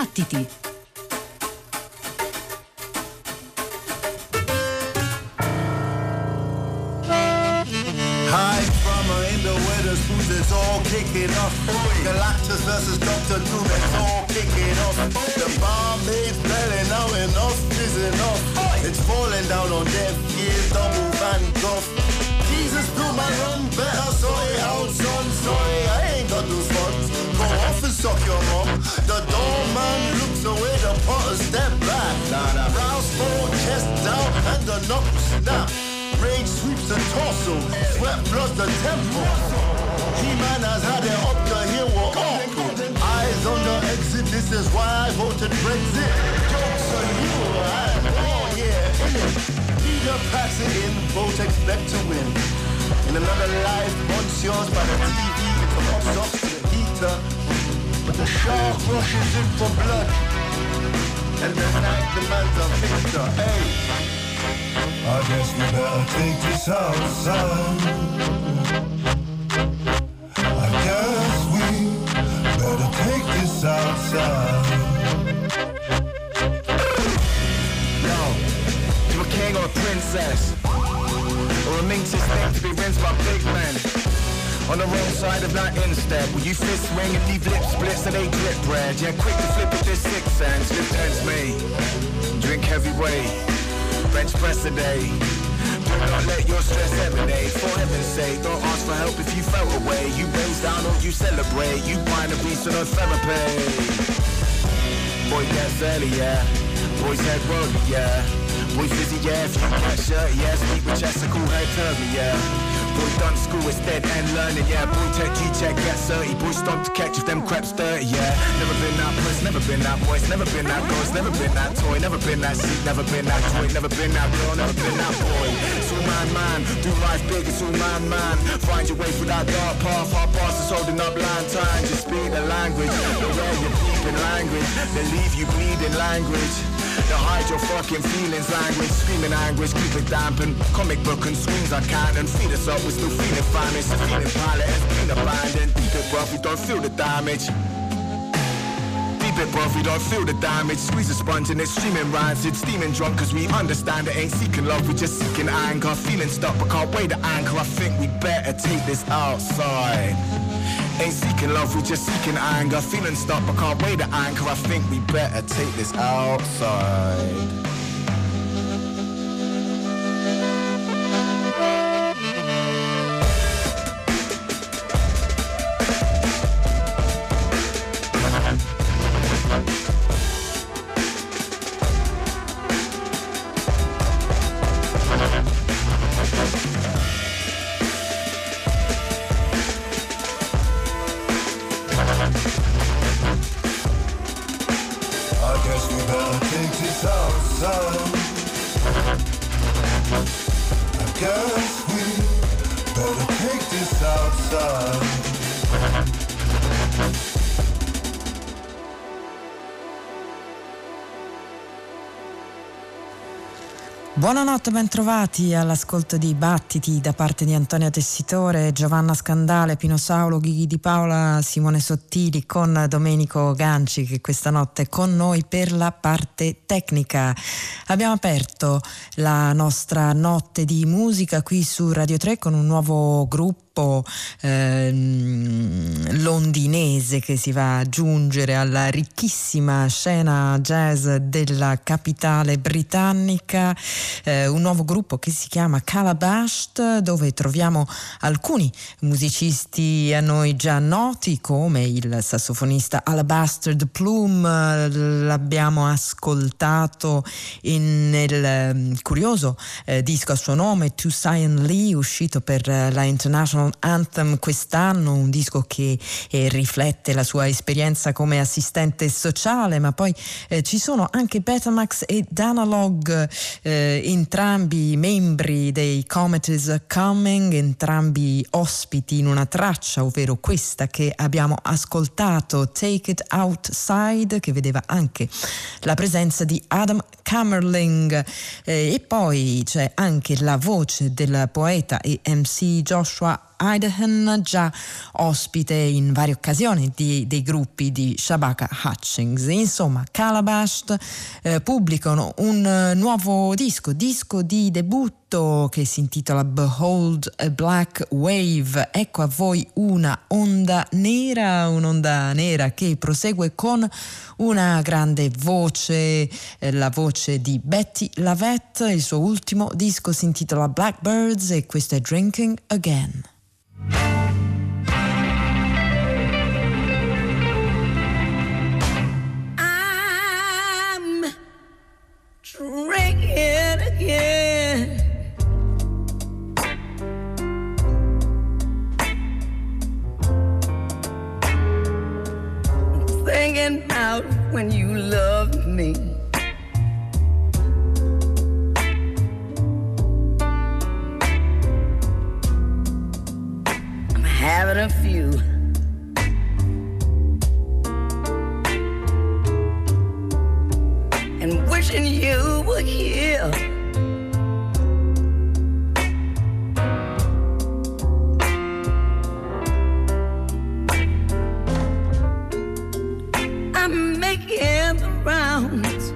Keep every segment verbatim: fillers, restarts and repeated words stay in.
battiti! Food is all kicking off. Galactus versus Doctor Doom, it's all kicking off. The bomb is planning out and off is enough. It's falling down on deaf ears, double Van Gogh. Jesus do my run better, sorry, out son, sorry, I ain't got those funds. Go off and suck your mom. The doorman looks away, the potter step back. Rouse four chests out and the knuckle snap. Rage sweeps the torso, sweat floods the temple. He-man has had it up to here, we're awful. Eyes on the exit, this is why I voted Brexit. Jokes on you, I'm all here in it. Leader packs it in, vote expect to win. In another life, once yours by the T V, it comes off to the eater. But the shark rushes in for blood. And the night demands a victor, hey. I guess we better take this outside. Outside. No, you a king or a princess, or a minx's thing to be rinsed by big men. On the wrong side of that instep, will you fist ring and deep lip splits and they grip bread? Yeah, quick to flip with this six and slip tense me. Drink heavyweight, bench press a day. Do not let your stress emanate. For heaven's sake, don't ask for help if you felt away. You raise down or you celebrate. You find a piece of no therapy. Boy gets early, yeah. Boy's head rolling, yeah. Boy's busy, yeah. If you get shirt, yeah. Speak with chesticle head turvy, yeah. Boy done school, it's dead and learning, yeah. Boy tech, key check, get thirty. Boy stomped to catch if them creps dirty, yeah. Never been that puss, never been that voice. Never been that ghost, never been that toy. Never been that sheep, never been that toy. Never been that girl, never been that boy. Man, man, do life big, it's all man, man. Find your way through that dark path. Our boss is holding up line time. Just speak the language, beware your bleeping language. They leave you bleeding language. They hide your fucking feelings language. Screaming anguish, keep it dampened. Comic book and screams are canon. Feed us up, we're still feeling fine. It's a feeling pilot, it's been abandoned. Deep it rough, we don't feel the damage. Bruv, we don't feel the damage. Squeeze a sponge and it's streaming rhymes. It's steaming drunk cause we understand it ain't seeking love, we're just seeking anger. Feeling stuck but can't weigh the anchor. I think we better take this outside. Ain't seeking love, we're just seeking anger. Feeling stuck but can't weigh the anchor. I think we better take this outside. Buonanotte, bentrovati all'ascolto di Battiti da parte di Antonia Tessitore, Giovanna Scandale, Pino Saulo, Gigi Di Paola, Simone Sottili con Domenico Ganci che questa notte è con noi per la parte tecnica. Abbiamo aperto la nostra notte di musica qui su Radio tre con un nuovo gruppo londinese che si va a aggiungere alla ricchissima scena jazz della capitale britannica, eh, un nuovo gruppo che si chiama Calabash, dove troviamo alcuni musicisti a noi già noti come il sassofonista Alabaster DePlume, l'abbiamo ascoltato in, nel curioso eh, disco a suo nome To Cyan Lee, uscito per eh, la International Anthem quest'anno, un disco che eh, riflette la sua esperienza come assistente sociale, ma poi eh, ci sono anche Betamax e Analog, eh, entrambi membri dei Comet Is Coming, entrambi ospiti in una traccia, ovvero questa che abbiamo ascoltato, Take It Outside, che vedeva anche la presenza di Adam Kamerling, eh, e poi c'è anche la voce del poeta e M C Joshua Heidelberg, già ospite in varie occasioni di, dei gruppi di Shabaka Hutchings. Insomma, Calabash eh, pubblicano un nuovo disco, disco di debutto, che si intitola Behold a Black Wave. Ecco a voi una onda nera, un'onda nera che prosegue con una grande voce, eh, la voce di Betty Lavette. Il suo ultimo disco si intitola Blackbirds e questo è Drinking Again. I'm drinking again. Thinking about when you loved me, I'm having a few. And wishing you were here. I'm making the rounds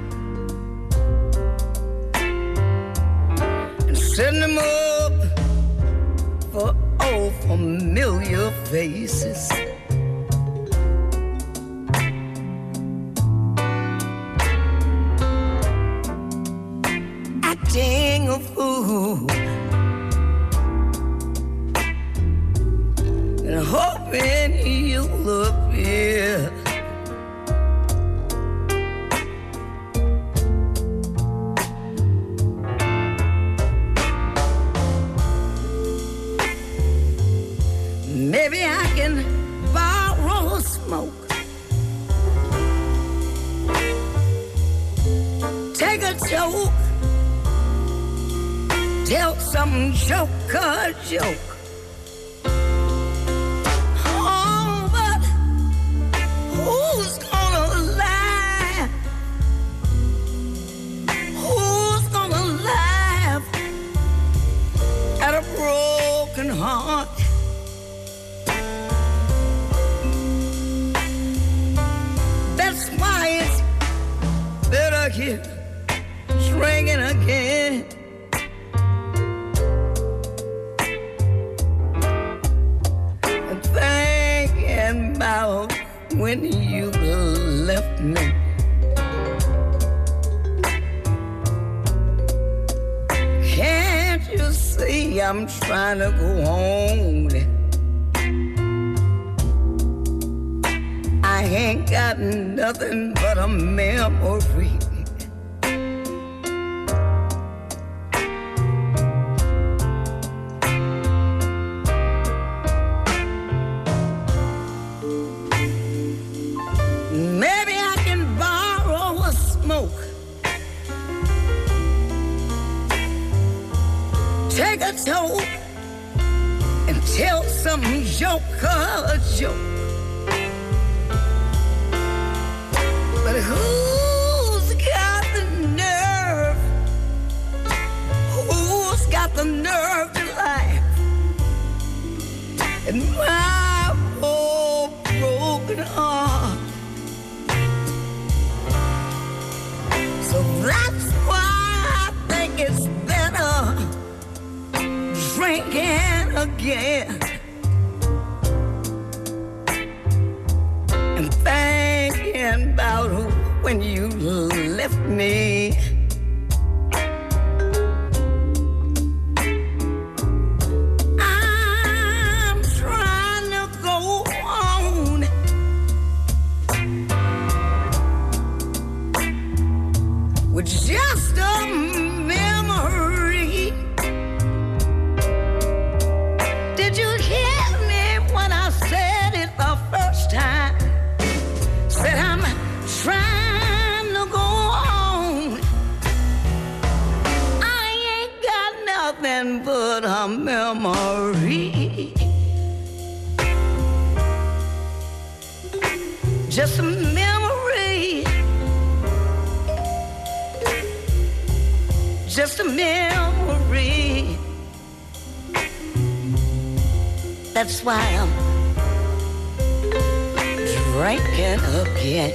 and setting them up for old familiar faces. Acting a fool and hoping you'll appear. Maybe I can borrow smoke, take a joke, tell some joker joke. Oh, but who's gonna laugh? Who's gonna laugh at a broken heart? Here, swinging again. And thinking about when you left me. Can't you see I'm trying to go home? I ain't got nothing but a memory. And tell some joker a joke. But who's got the nerve? Who's got the nerve to laugh? And my poor broken heart. So that's why I think it's better drinking again and thinking about when you left me. I'm trying to go on, with just a memory. But a memory, just a memory, just a memory. That's why I'm drinking again.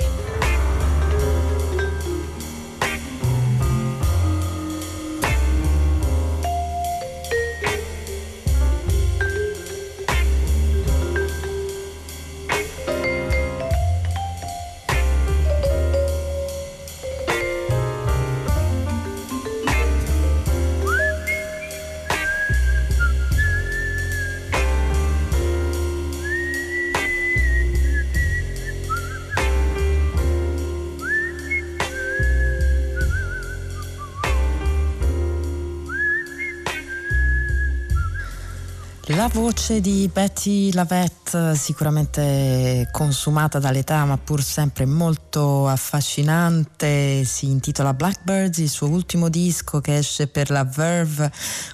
La voce di Betty Lavette, sicuramente consumata dall'età ma pur sempre molto affascinante, si intitola Blackbirds, il suo ultimo disco che esce per la Verve,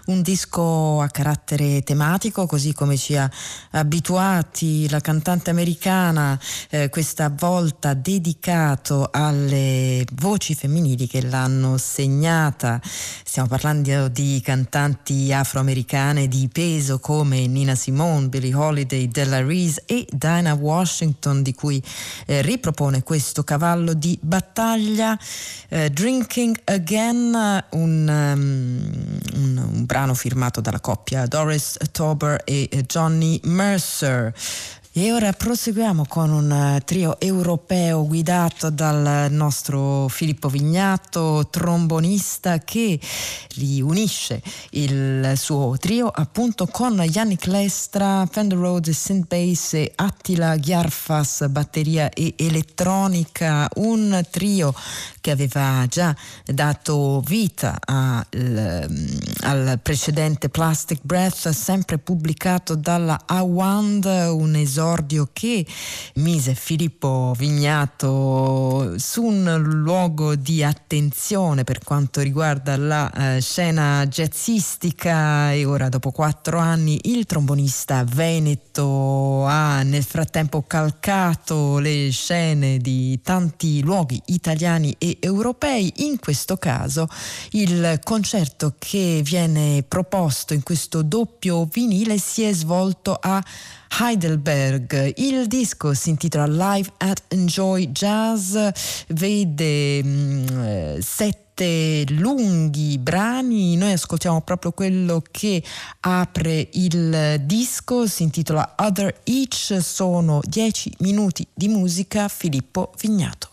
un disco a carattere tematico, così come ci ha abituati la cantante americana, eh, questa volta dedicato alle voci femminili che l'hanno segnata. Stiamo parlando di cantanti afroamericane di peso come Nina Simone, Billie Holiday, Della Reese e Dinah Washington, di cui eh, ripropone questo cavallo di battaglia, eh, Drinking Again, un, um, un, un brano firmato dalla coppia Doris Tauber e eh, Johnny Mercer. E ora proseguiamo con un trio europeo guidato dal nostro Filippo Vignato, trombonista, che riunisce il suo trio appunto con Yannick Lestra, Fender Rhodes, synth bass, Attila Ghiarfas, batteria e elettronica, un trio che aveva già dato vita al, al precedente Plastic Breath, sempre pubblicato dalla Awand, un esordio che mise Filippo Vignato su un luogo di attenzione per quanto riguarda la eh, scena jazzistica. E ora, dopo quattro anni, il trombonista veneto ha nel frattempo calcato le scene di tanti luoghi italiani e europei. In questo caso il concerto che viene proposto in questo doppio vinile si è svolto a Heidelberg. Il disco si intitola Live at Enjoy Jazz, vede mh, sette lunghi brani. Noi ascoltiamo proprio quello che apre il disco, si intitola Other Itch, sono dieci minuti di musica. Filippo Vignato.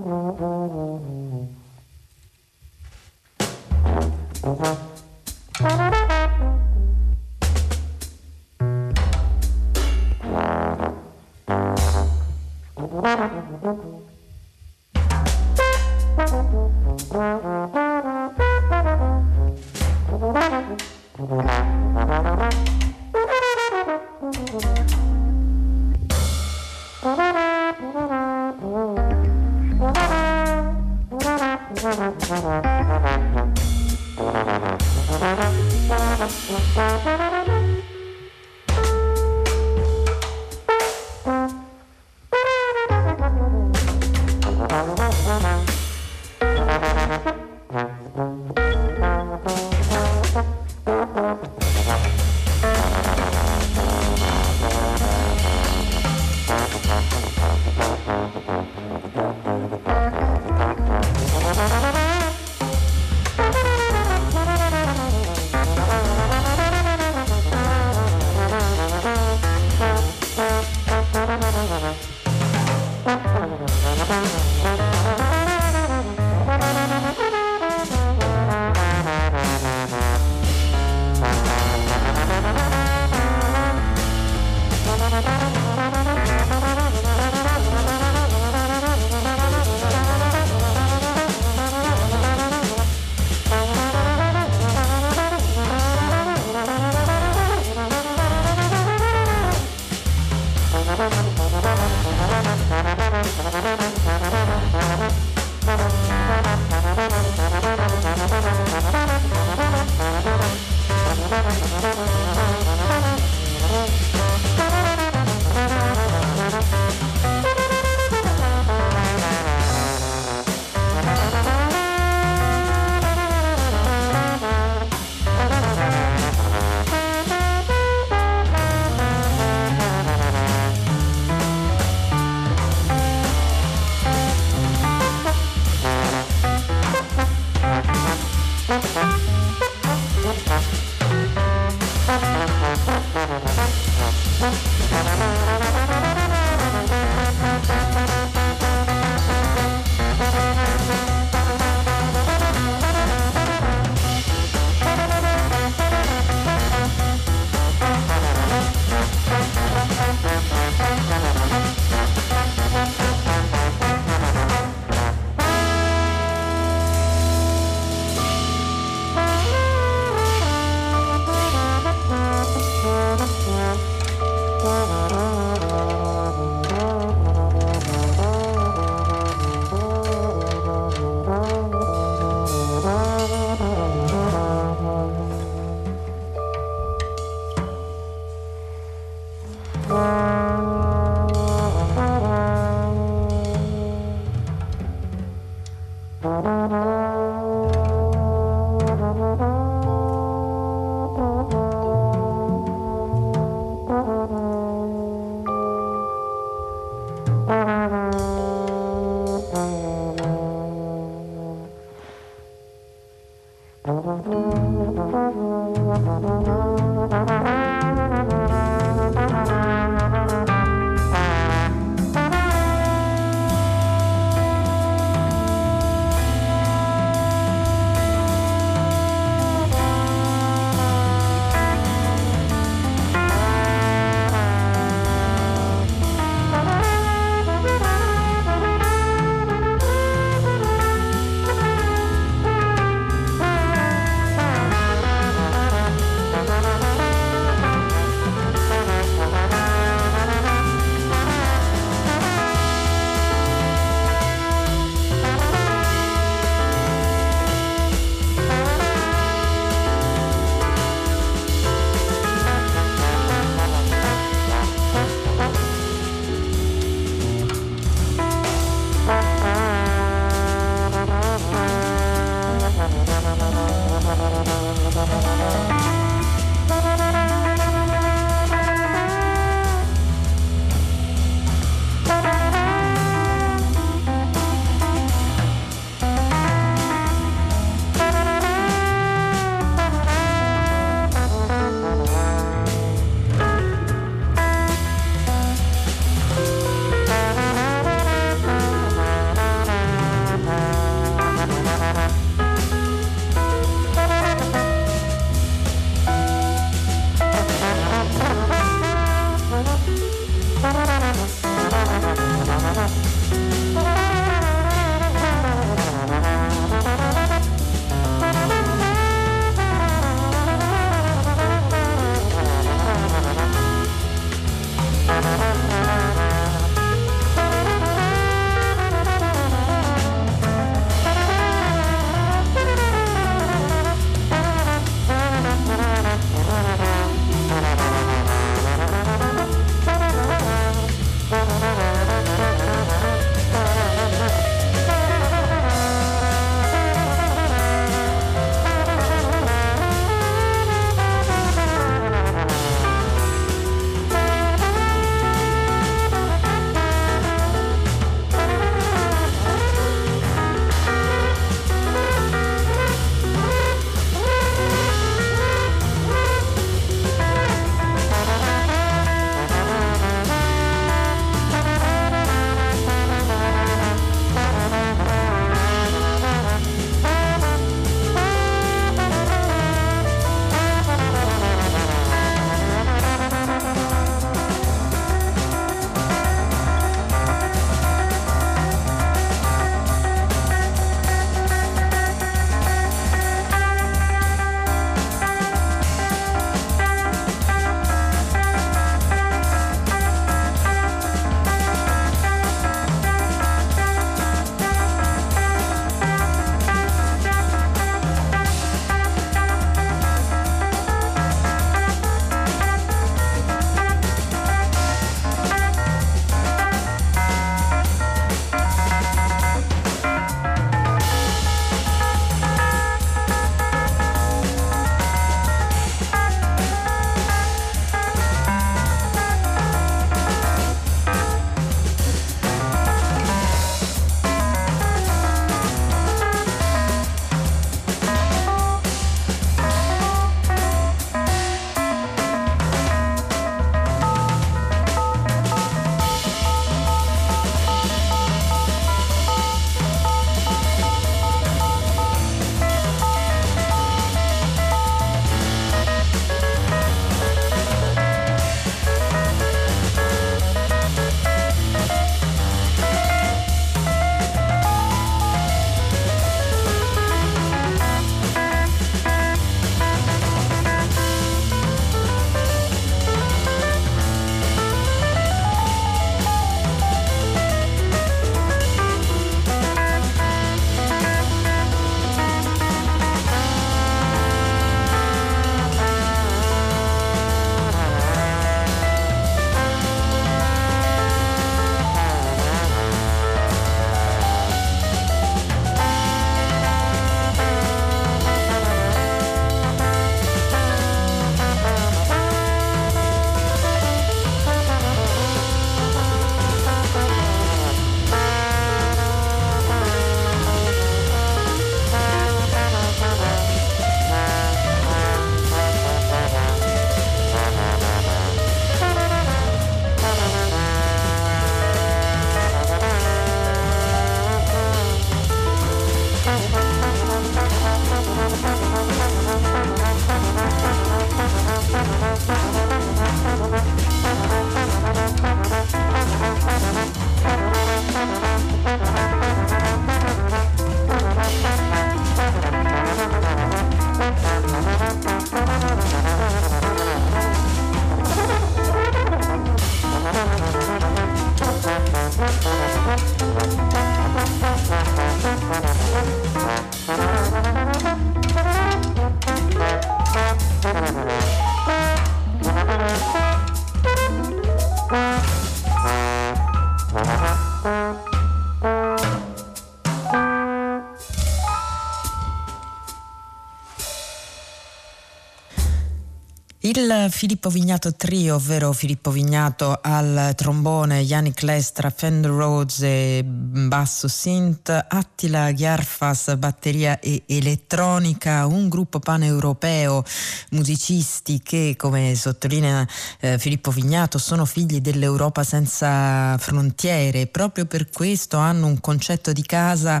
Il Filippo Vignato Trio, ovvero Filippo Vignato al trombone, Yannick Lestra, Fender Rhodes e basso synth, Attila Ghiarfas, batteria e elettronica, un gruppo paneuropeo, musicisti che, come sottolinea eh, Filippo Vignato, sono figli dell'Europa senza frontiere. Proprio per questo hanno un concetto di casa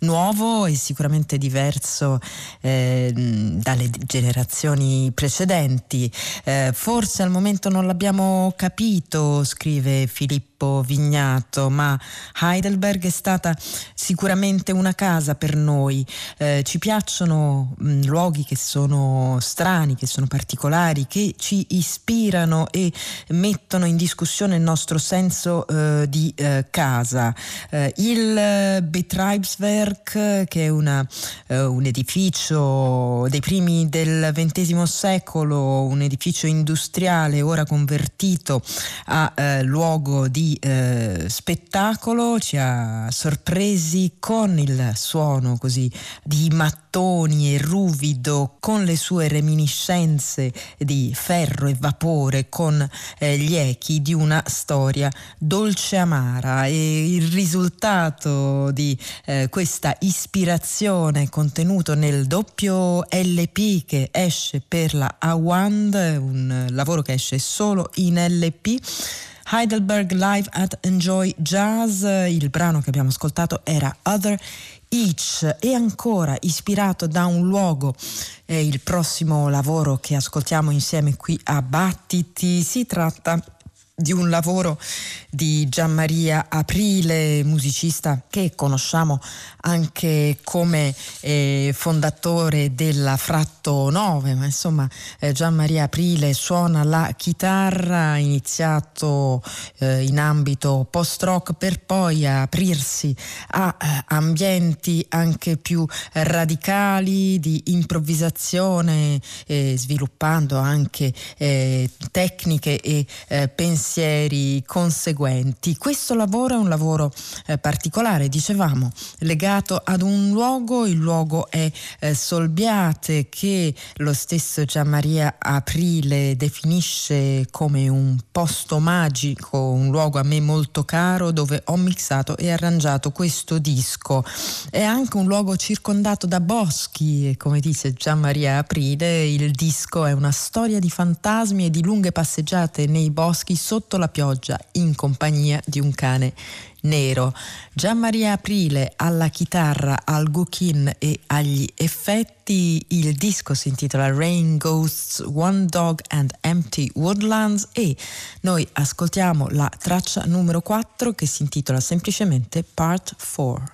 nuovo e sicuramente diverso eh, dalle generazioni precedenti. Eh, forse al momento non l'abbiamo capito, scrive Filippo Vignato, ma Heidelberg è stata sicuramente una casa per noi. Eh, ci piacciono mh, luoghi che sono strani, che sono particolari, che ci ispirano e mettono in discussione il nostro senso eh, di eh, casa. Eh, il Betreibswerk, che è una, eh, un edificio dei primi del ventesimo secolo, un edificio industriale ora convertito a eh, luogo di eh, spettacolo, ci ha sorpresi con il suono così di mattoni e ruvido, con le sue reminiscenze di ferro e vapore, con eh, gli echi di una storia dolce amara. E il risultato di eh, questa ispirazione contenuto nel doppio L P che esce per la Awand, un lavoro che esce solo in L P, Heidelberg Live at Enjoy Jazz. Il brano che abbiamo ascoltato era Other Itch, e ancora ispirato da un luogo è il prossimo lavoro che ascoltiamo insieme qui a Battiti. Si tratta di un lavoro di Gianmaria Aprile, musicista che conosciamo anche come eh, fondatore della Fratto nove, ma insomma eh, Gianmaria Aprile suona la chitarra, ha iniziato eh, in ambito post-rock per poi aprirsi a eh, ambienti anche più radicali di improvvisazione, eh, sviluppando anche eh, tecniche e eh, pensieri conseguenti. Questo lavoro è un lavoro eh, particolare, dicevamo, legato ad un luogo. Il luogo è eh, Solbiate, che lo stesso Gianmaria Aprile definisce come un posto magico, un luogo a me molto caro dove ho mixato e arrangiato questo disco. È anche un luogo circondato da boschi e, come dice Gianmaria Aprile, il disco è una storia di fantasmi e di lunghe passeggiate nei boschi sotto la pioggia in compagnia di un cane nero. Gianmaria Aprile alla chitarra, al gukin e agli effetti. Il disco si intitola Rain Ghosts, One Dog and Empty Woodlands, e noi ascoltiamo la traccia numero quattro che si intitola semplicemente Part quattro.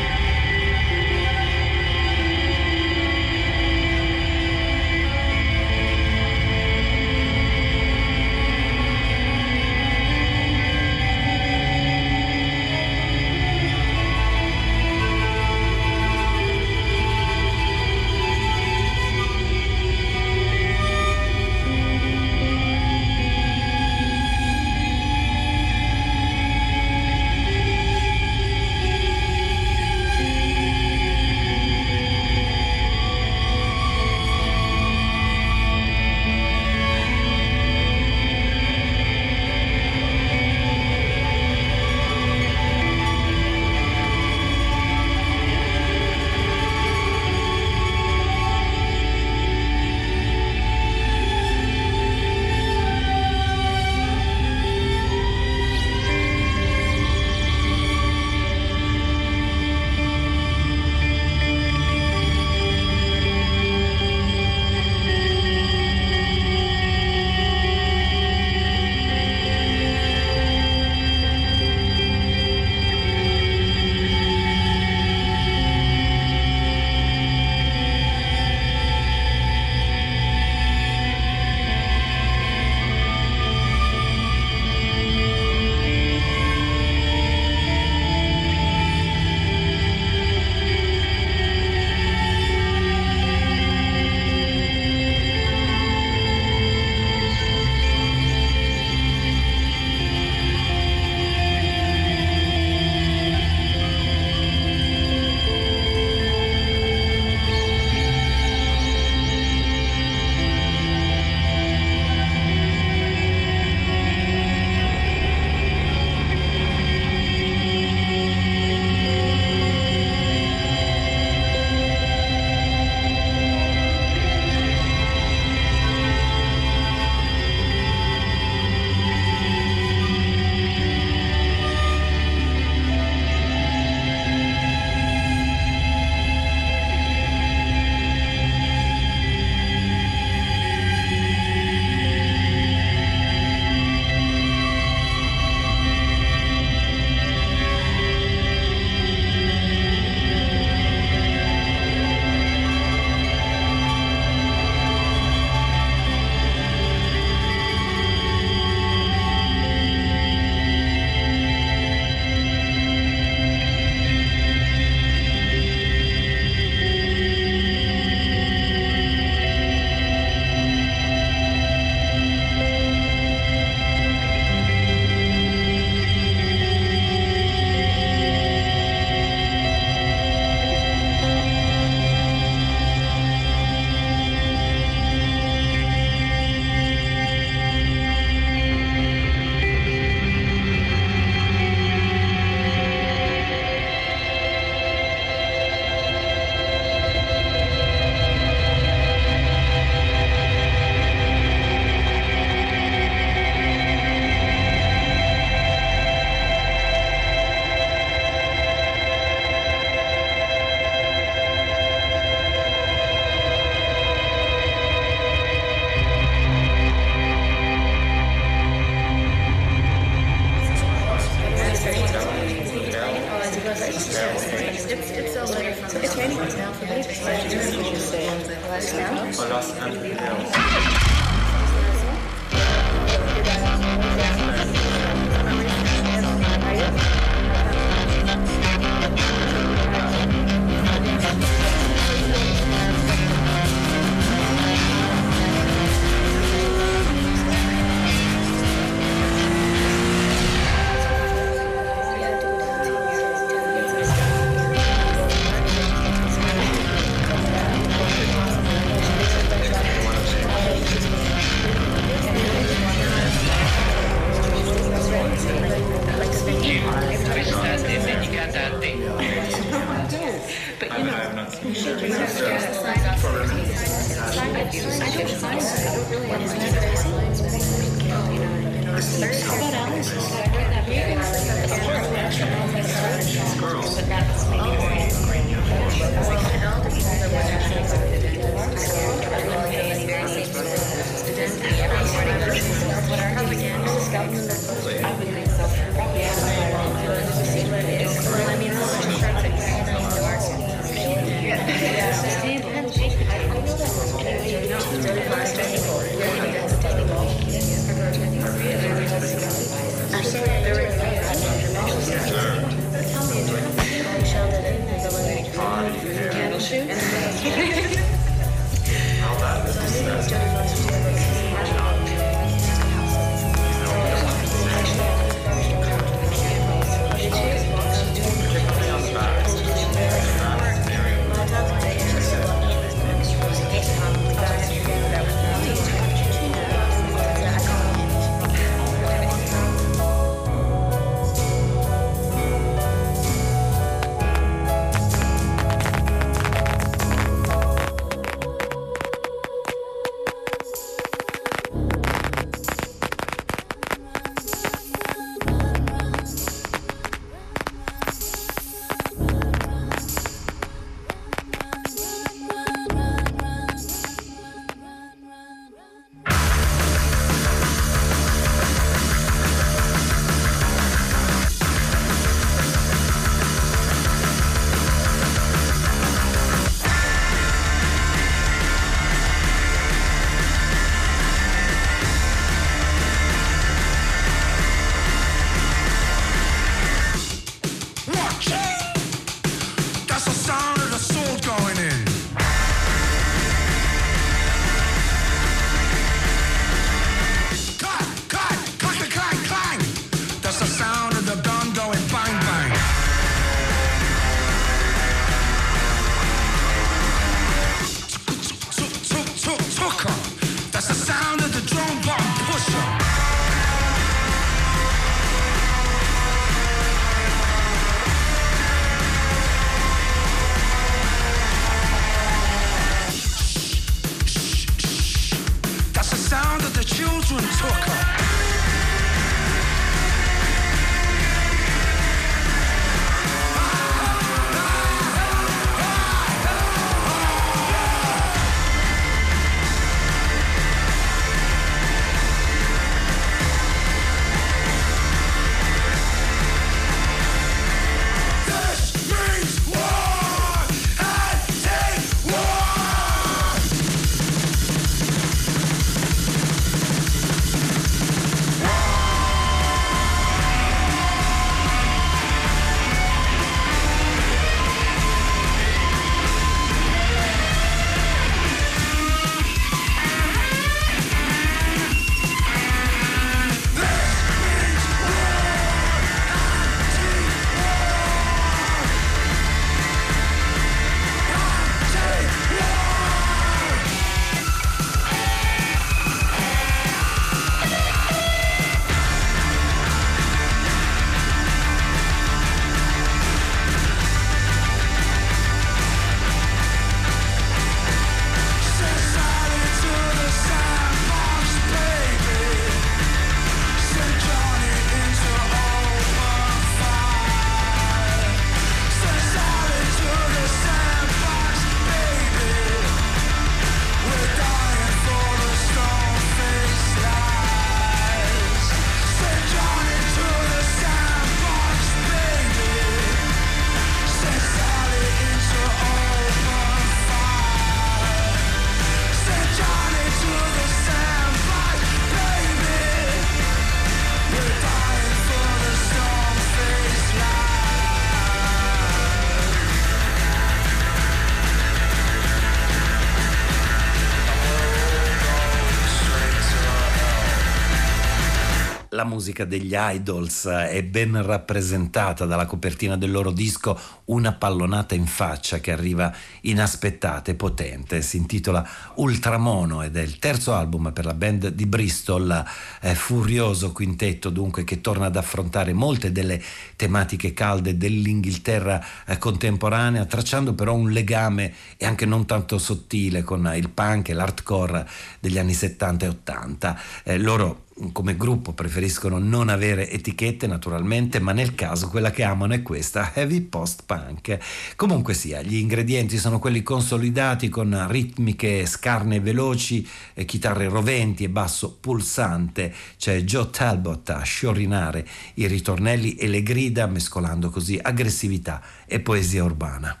La musica degli Idles è ben rappresentata dalla copertina del loro disco Una pallonata in faccia, che arriva inaspettata e potente. Si intitola Ultra Mono ed è il terzo album per la band di Bristol, eh, furioso quintetto dunque che torna ad affrontare molte delle tematiche calde dell'Inghilterra eh, contemporanea, tracciando però un legame e anche non tanto sottile con il punk e l'hardcore degli anni settanta e ottanta. Eh, loro come gruppo preferiscono non avere etichette naturalmente, ma nel caso quella che amano è questa, heavy post-punk. Comunque sia, gli ingredienti sono quelli consolidati con ritmiche scarne e veloci, chitarre roventi e basso pulsante. C'è Joe Talbot a sciorinare i ritornelli e le grida, mescolando così aggressività e poesia urbana.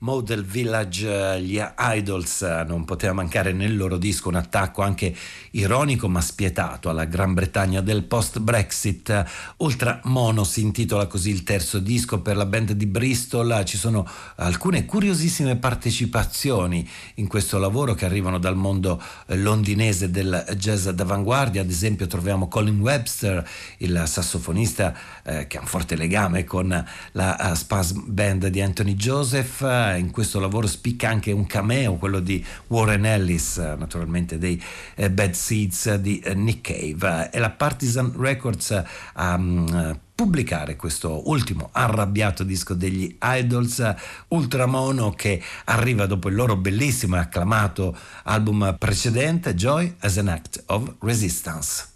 Model Village, gli Idles, non poteva mancare nel loro disco un attacco anche ironico ma spietato alla Gran Bretagna del post-Brexit. Ultra Mono si intitola così il terzo disco per la band di Bristol. Ci sono alcune curiosissime partecipazioni in questo lavoro che arrivano dal mondo londinese del jazz d'avanguardia. Ad esempio troviamo Colin Webster, il sassofonista eh, che ha un forte legame con la uh, Spasm Band di Anthony Joseph. In questo lavoro spicca anche un cameo, quello di Warren Ellis, naturalmente dei eh, Bad Seeds di eh, Nick Cave. E la Partisan Records a um, pubblicare questo ultimo arrabbiato disco degli Idles, Ultra Mono, che arriva dopo il loro bellissimo e acclamato album precedente, Joy as an Act of Resistance.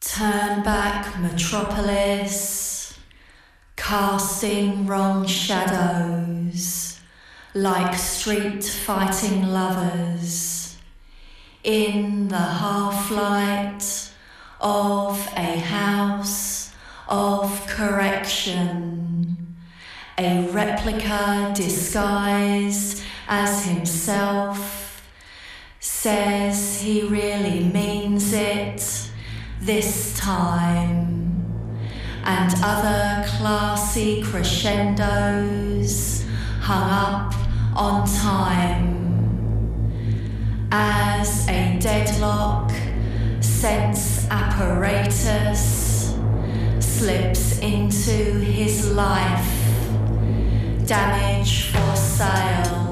Turn back Metropolis, casting wrong shadows like street fighting lovers in the half light of a house of correction, a replica disguised as himself says he really means it this time, and other classy crescendos hung up on time as a deadlock sense apparatus slips into his life. Damage for sale.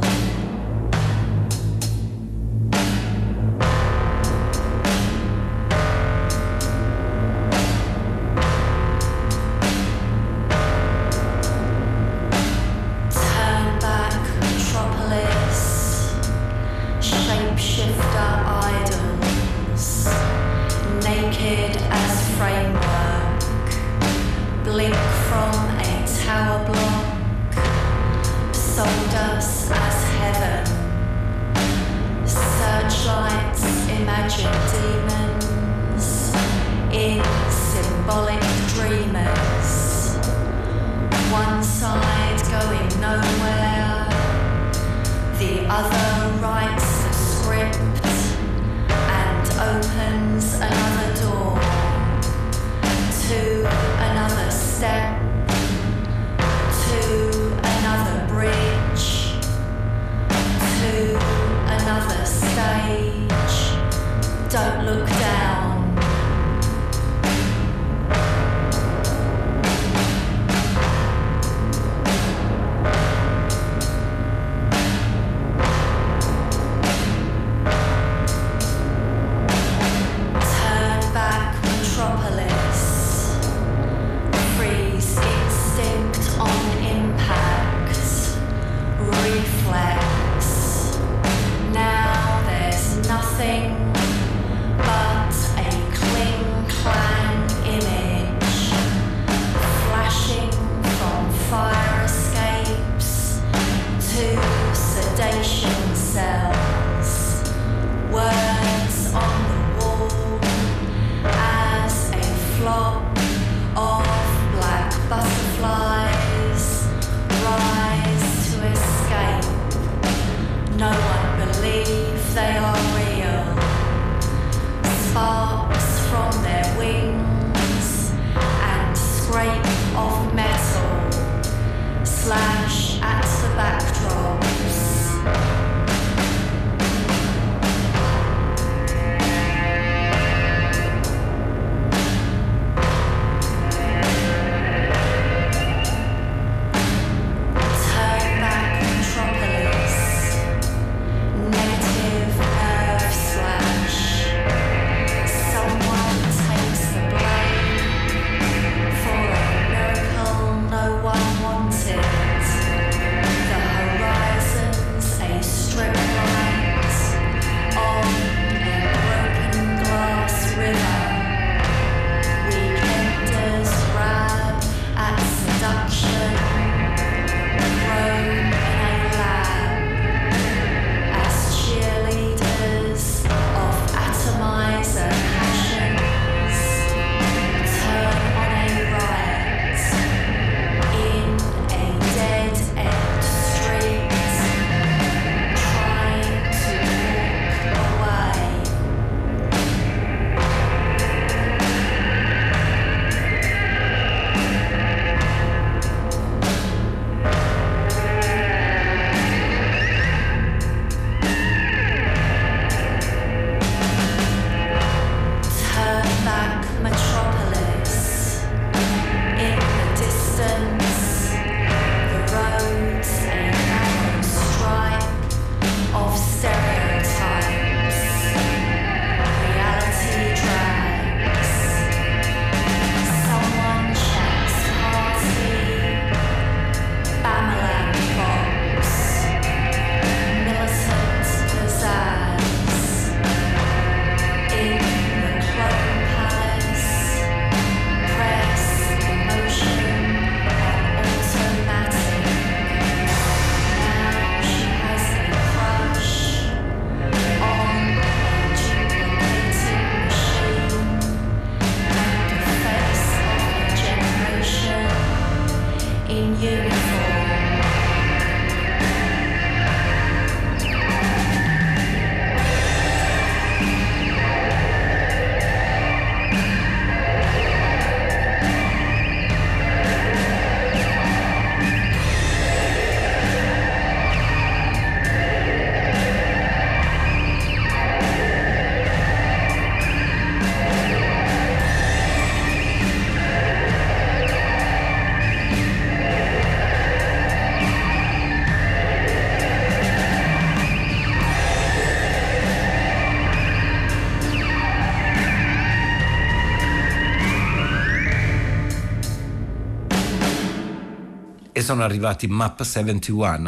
e sono arrivati Map settantuno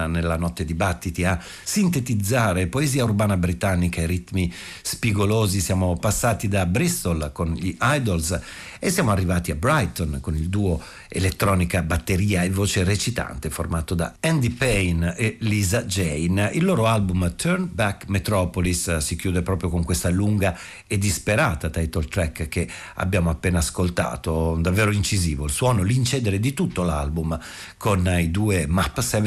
nella notte di battiti a sintetizzare poesia urbana britannica e ritmi spigolosi. Siamo passati da Bristol con gli Idles e siamo arrivati a Brighton con il duo elettronica batteria e voce recitante formato da Andy Payne e Lisa Jane. Il loro album Turn Back Metropolis si chiude proprio con questa lunga e disperata title track che abbiamo appena ascoltato, davvero incisivo il suono, l'incedere di tutto l'album con i due Map settantuno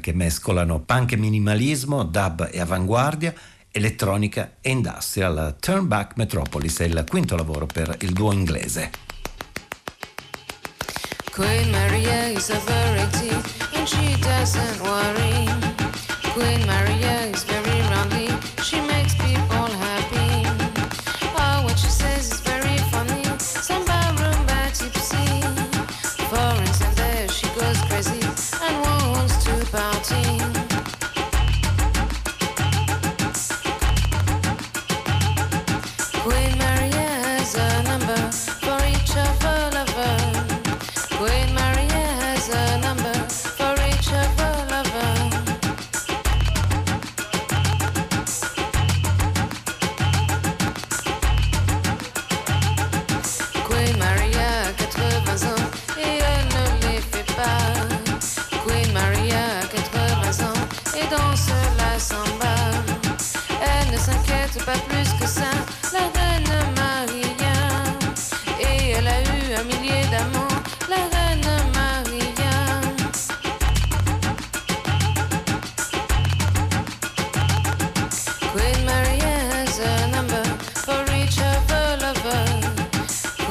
che mescolano punk e minimalismo, dub e avanguardia, elettronica e industrial. Turn Back Metropolis è il quinto lavoro per il duo inglese. Queen Maria is authority and she doesn't worry. Queen Maria is very lovely, she makes people happy. Oh, what she says is very funny, some ballroom back tipsy. Foreigners and there she goes crazy and wants to party. Pas plus que ça, la reine Maria. Et elle a eu un millier d'amants, la reine Maria. Queen Maria has a number for each of her lover.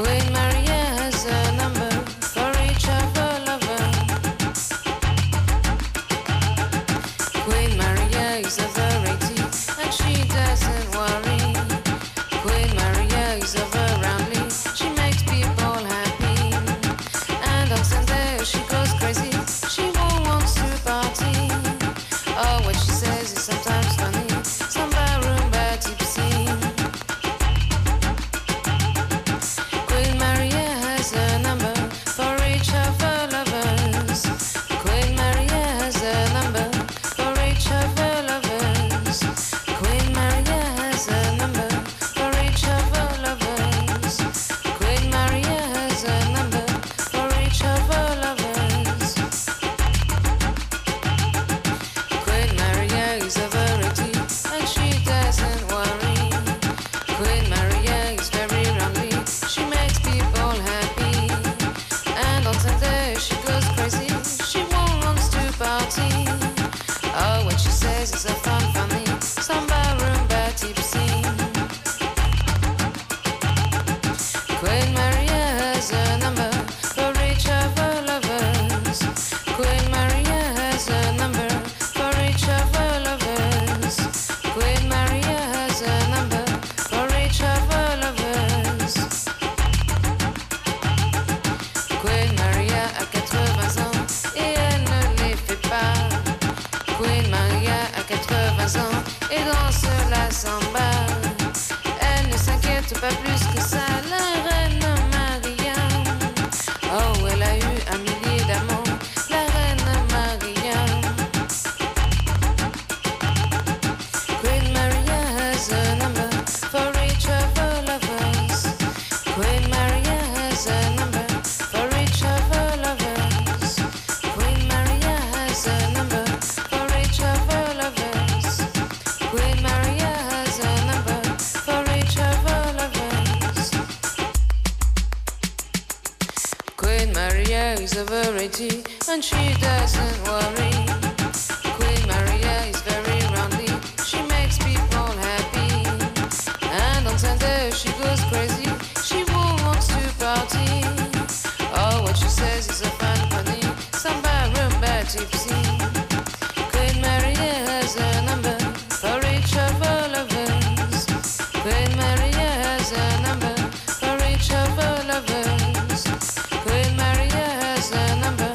Queen Maria has a number for each of her lover. Queen Maria is a variety and she doesn't want. And she doesn't worry. Queen Maria is very roundly, she makes people happy. And on Sunday she goes crazy, she wants to party. Oh, what she says is a fun funny, some barroom bad tipsy. Queen Maria has a number for each of her lovers. Queen Maria has a number for each of her lovers. Queen Maria has a number.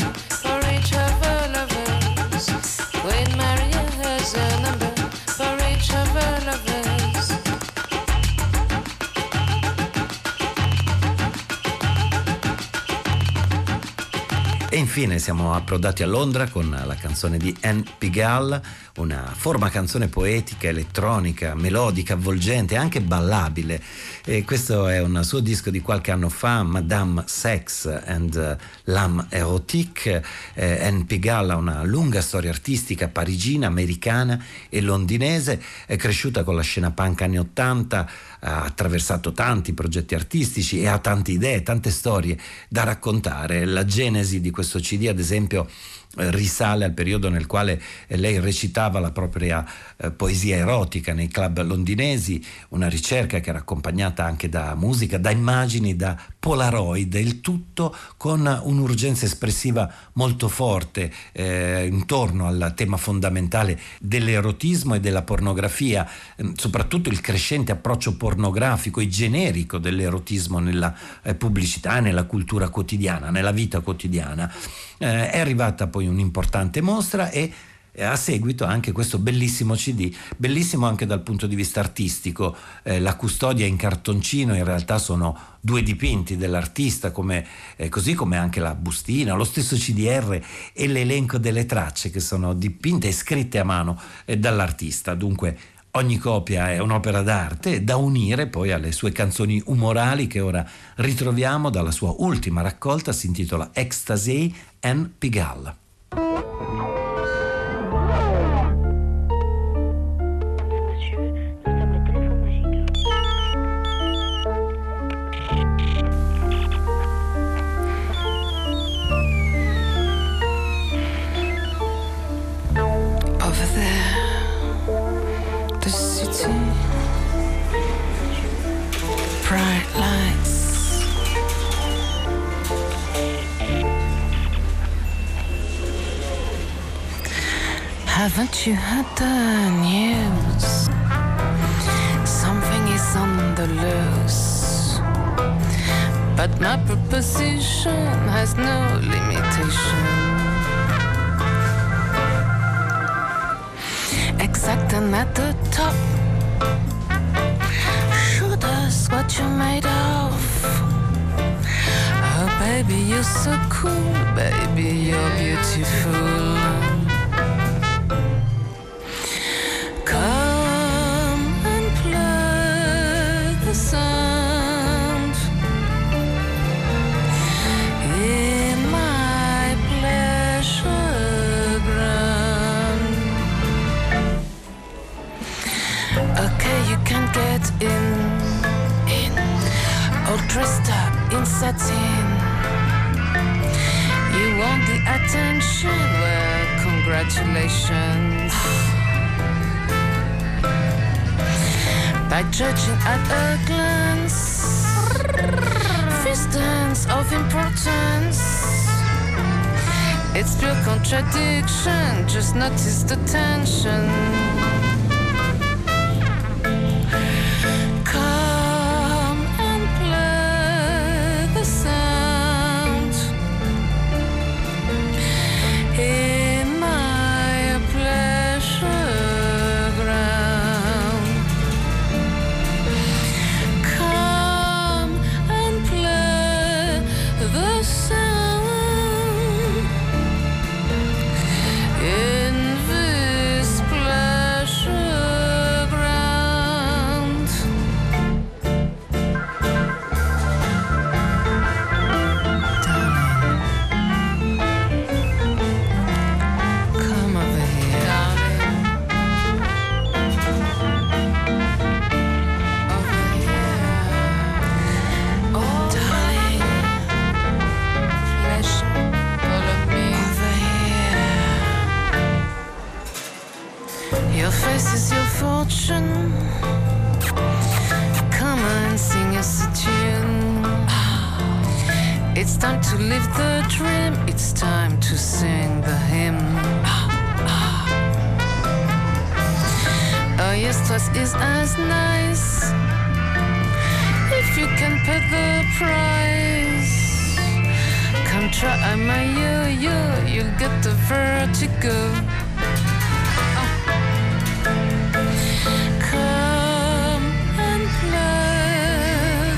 E infine siamo approdati a Londra con la canzone di Anne Pigalle, una forma canzone poetica, elettronica, melodica, avvolgente, anche ballabile. E questo è un suo disco di qualche anno fa, Madame Sex and l'Âme Erotique. Eh, Anne Pigalle ha una lunga storia artistica parigina, americana e londinese, è cresciuta con la scena punk anni ottanta, ha attraversato tanti progetti artistici e ha tante idee, tante storie da raccontare. La genesi di questo C D, ad esempio, risale al periodo nel quale lei recitava la propria eh, poesia erotica nei club londinesi, una ricerca che era accompagnata anche da musica, da immagini, da polaroid, il tutto con un'urgenza espressiva molto forte eh, intorno al tema fondamentale dell'erotismo e della pornografia, eh, soprattutto il crescente approccio pornografico e generico dell'erotismo nella eh, pubblicità, nella cultura quotidiana, nella vita quotidiana. Eh, è arrivata poi un'importante mostra e a seguito anche questo bellissimo C D, bellissimo anche dal punto di vista artistico. Eh, la custodia in cartoncino in realtà sono due dipinti dell'artista, come, eh, così come anche la bustina, lo stesso C D R e l'elenco delle tracce che sono dipinte e scritte a mano eh, dall'artista. Dunque ogni copia è un'opera d'arte da unire poi alle sue canzoni umorali che ora ritroviamo dalla sua ultima raccolta, si intitola Ecstasy, Anne Pigalle. Bright lights, haven't you heard the news? Something is on the loose, but my proposition has no limitation. Exact and at the top, what you made of. Oh baby, you're so cool, baby, you're beautiful. Come and play the sound in my pleasure ground. Okay, you can get in, all dressed up in satin. You want the attention, well, congratulations. By judging at a glance, this dance of importance, it's pure contradiction, just notice the tension.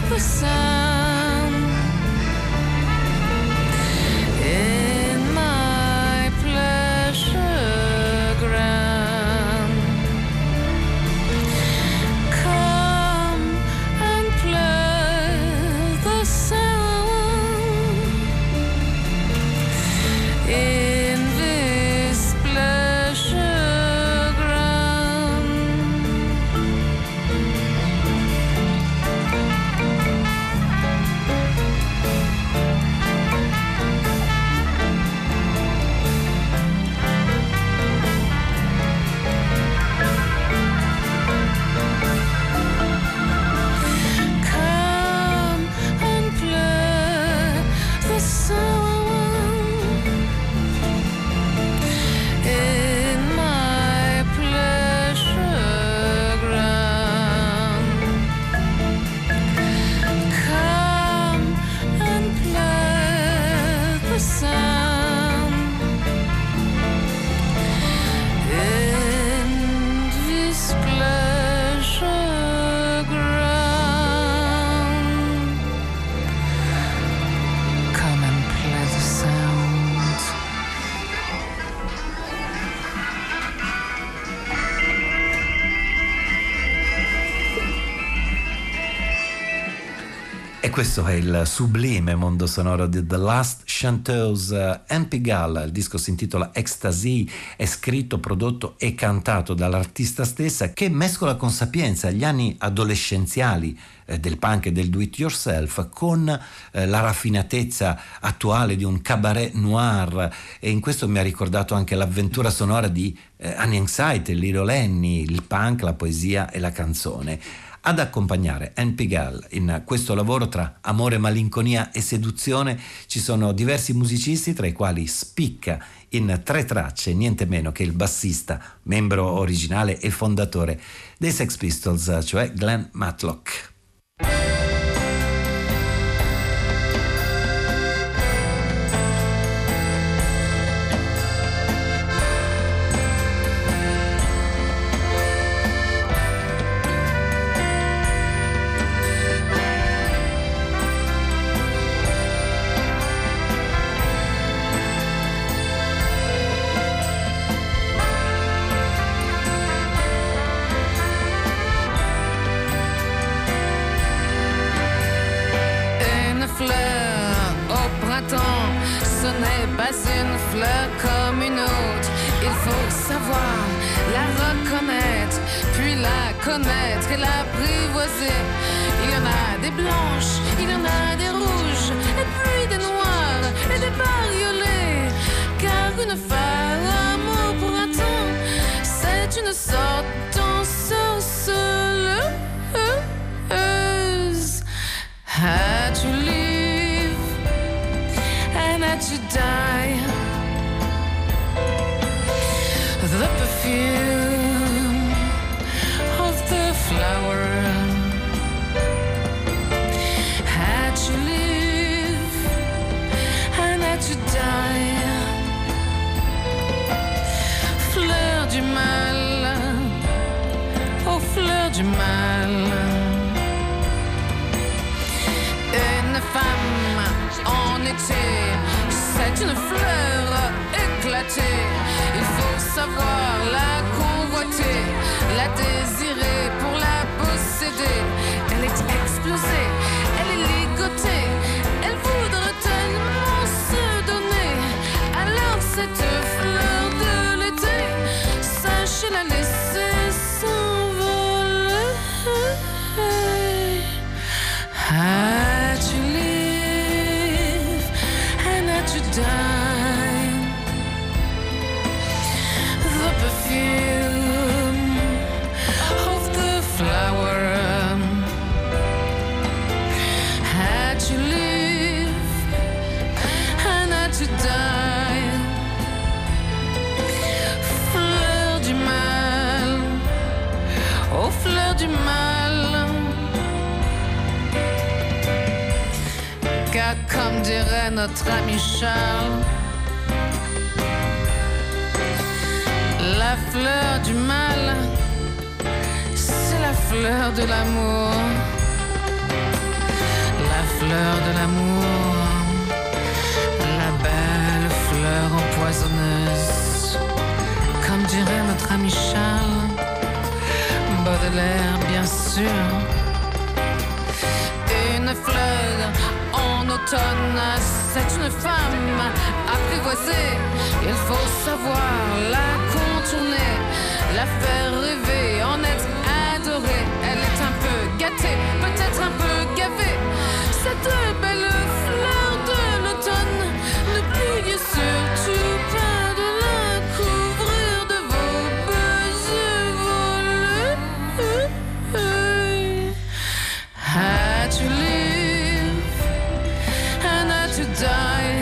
The sound in questo è il sublime mondo sonoro di The Last Chanteuse. Anne Pigalle, il disco si intitola Ecstasy, è scritto, prodotto e cantato dall'artista stessa, che mescola con sapienza gli anni adolescenziali del punk e del do it yourself con eh, la raffinatezza attuale di un cabaret noir, e in questo mi ha ricordato anche l'avventura sonora di eh, Annie Anxiety, Little Annie, il punk, la poesia e la canzone. Ad accompagnare Anne Pigalle in questo lavoro tra amore, malinconia e seduzione ci sono diversi musicisti, tra i quali spicca in tre tracce niente meno che il bassista, membro originale e fondatore dei Sex Pistols, cioè Glenn Matlock. Comme dirait notre ami Charles, la fleur du mal, c'est la fleur de l'amour. La fleur de l'amour, la belle fleur empoisonneuse. Comme dirait notre ami Charles, Baudelaire bien sûr. Une fleur en automne, c'est une femme apprivoisée. Il faut savoir la contourner, la faire rêver, en être adorée. Elle est un peu gâtée, peut-être un peu gavée. Cette belle fleur de l'automne, n'oubliez surtout pas de la couvrir de vos beaux voleux. Had you live and had you die,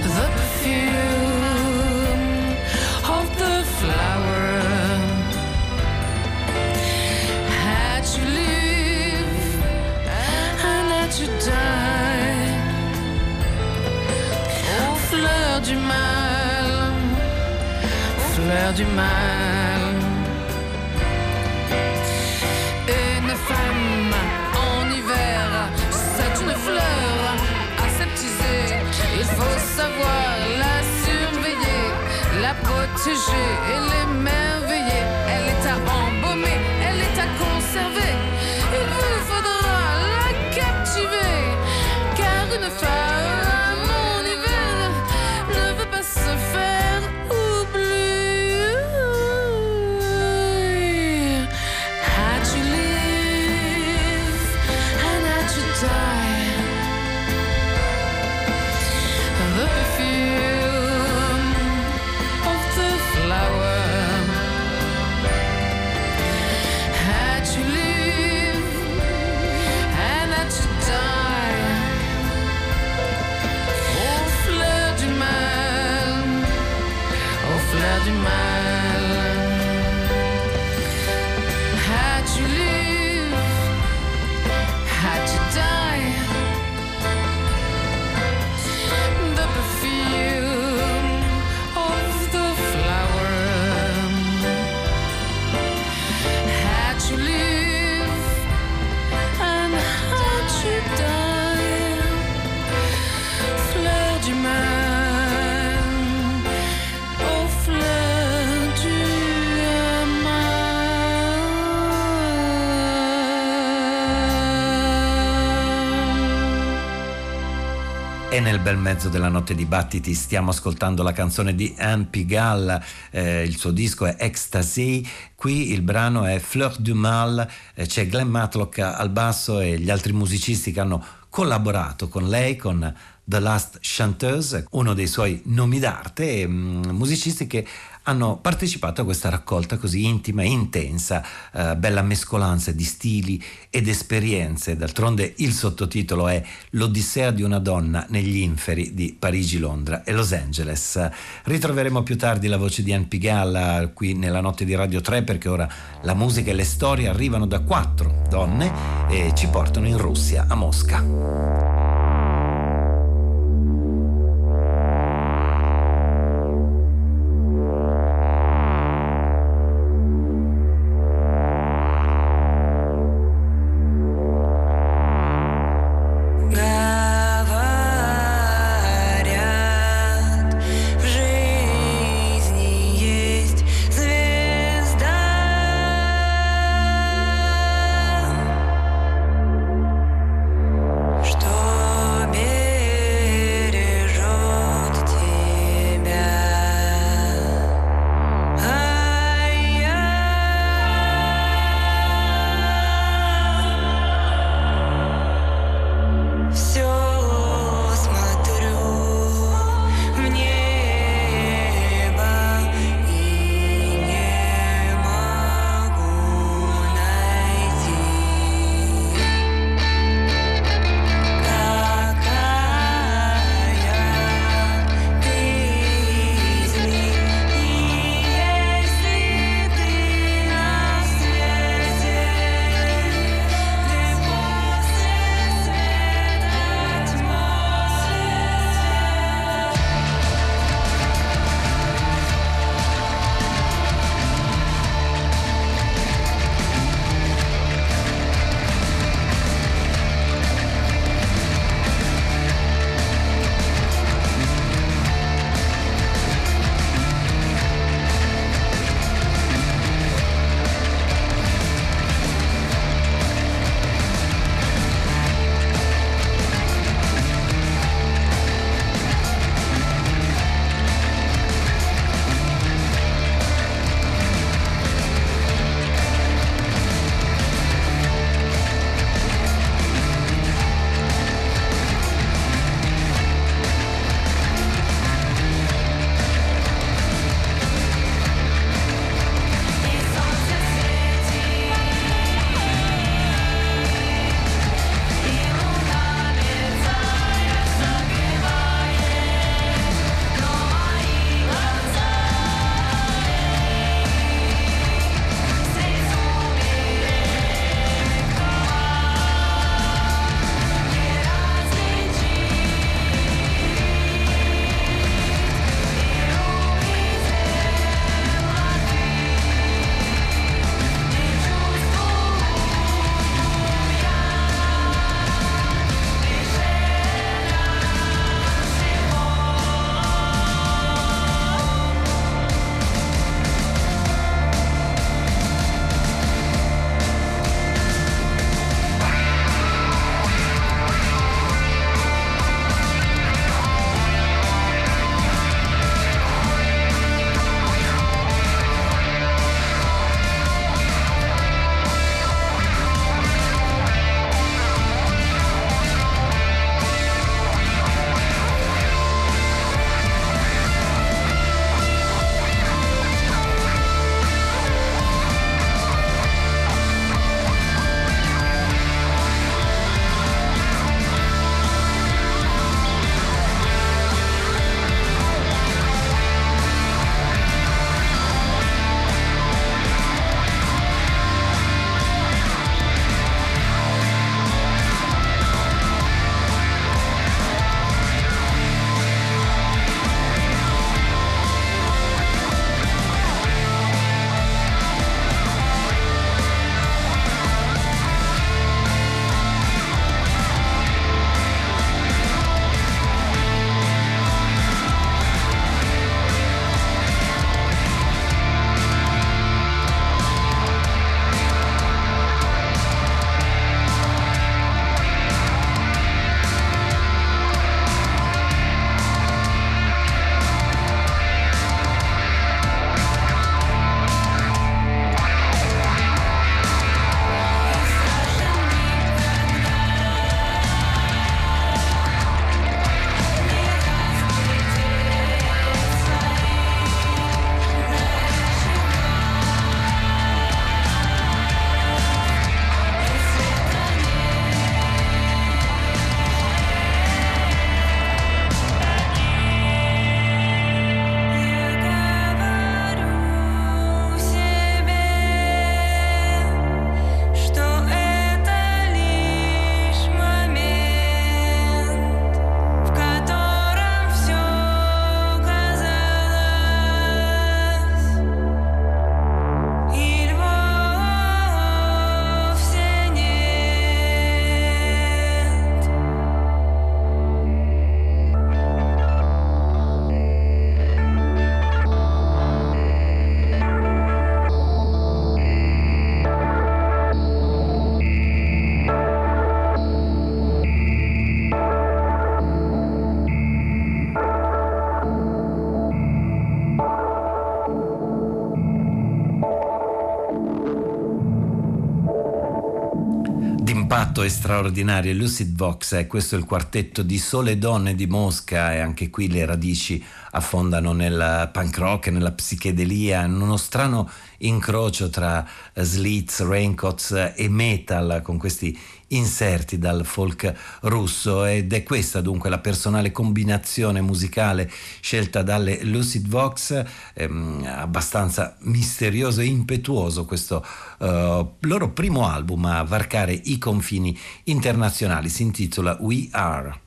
the perfume of the flower. Had you live and had you die, oh, fleur du mal, fleur du mal. Femme en hiver, c'est une fleur aseptisée. Il faut savoir la surveiller, la protéger et l'émerveiller. Elle est à embaumer, elle est à conserver. Il vous E nel bel mezzo della notte di battiti stiamo ascoltando la canzone di Anne Pigalle, eh, il suo disco è Ecstasy. Qui il brano è Fleur du Mal, eh, c'è Glenn Matlock al basso e gli altri musicisti che hanno collaborato con lei, con The Last Chanteuse, uno dei suoi nomi d'arte, e mm, musicisti che hanno partecipato a questa raccolta così intima e intensa, eh, bella mescolanza di stili ed esperienze. D'altronde il sottotitolo è L'Odissea di una donna negli inferi di Parigi, Londra e Los Angeles. Ritroveremo più tardi la voce di Anne Pigalle qui nella notte di Radio tre, perché ora la musica e le storie arrivano da quattro donne e ci portano in Russia, a Mosca. Что canto è straordinario, Lucid Vox, e eh, questo è il quartetto di Sole Donne di Mosca, e anche qui le radici affondano nel punk rock, nella psichedelia, in uno strano incrocio tra Slits, Raincoats e metal, con questi inserti dal folk russo, ed è questa dunque la personale combinazione musicale scelta dalle Lucid Vox, ehm, abbastanza misterioso e impetuoso questo eh, loro primo album a varcare i confini internazionali, si intitola We Are.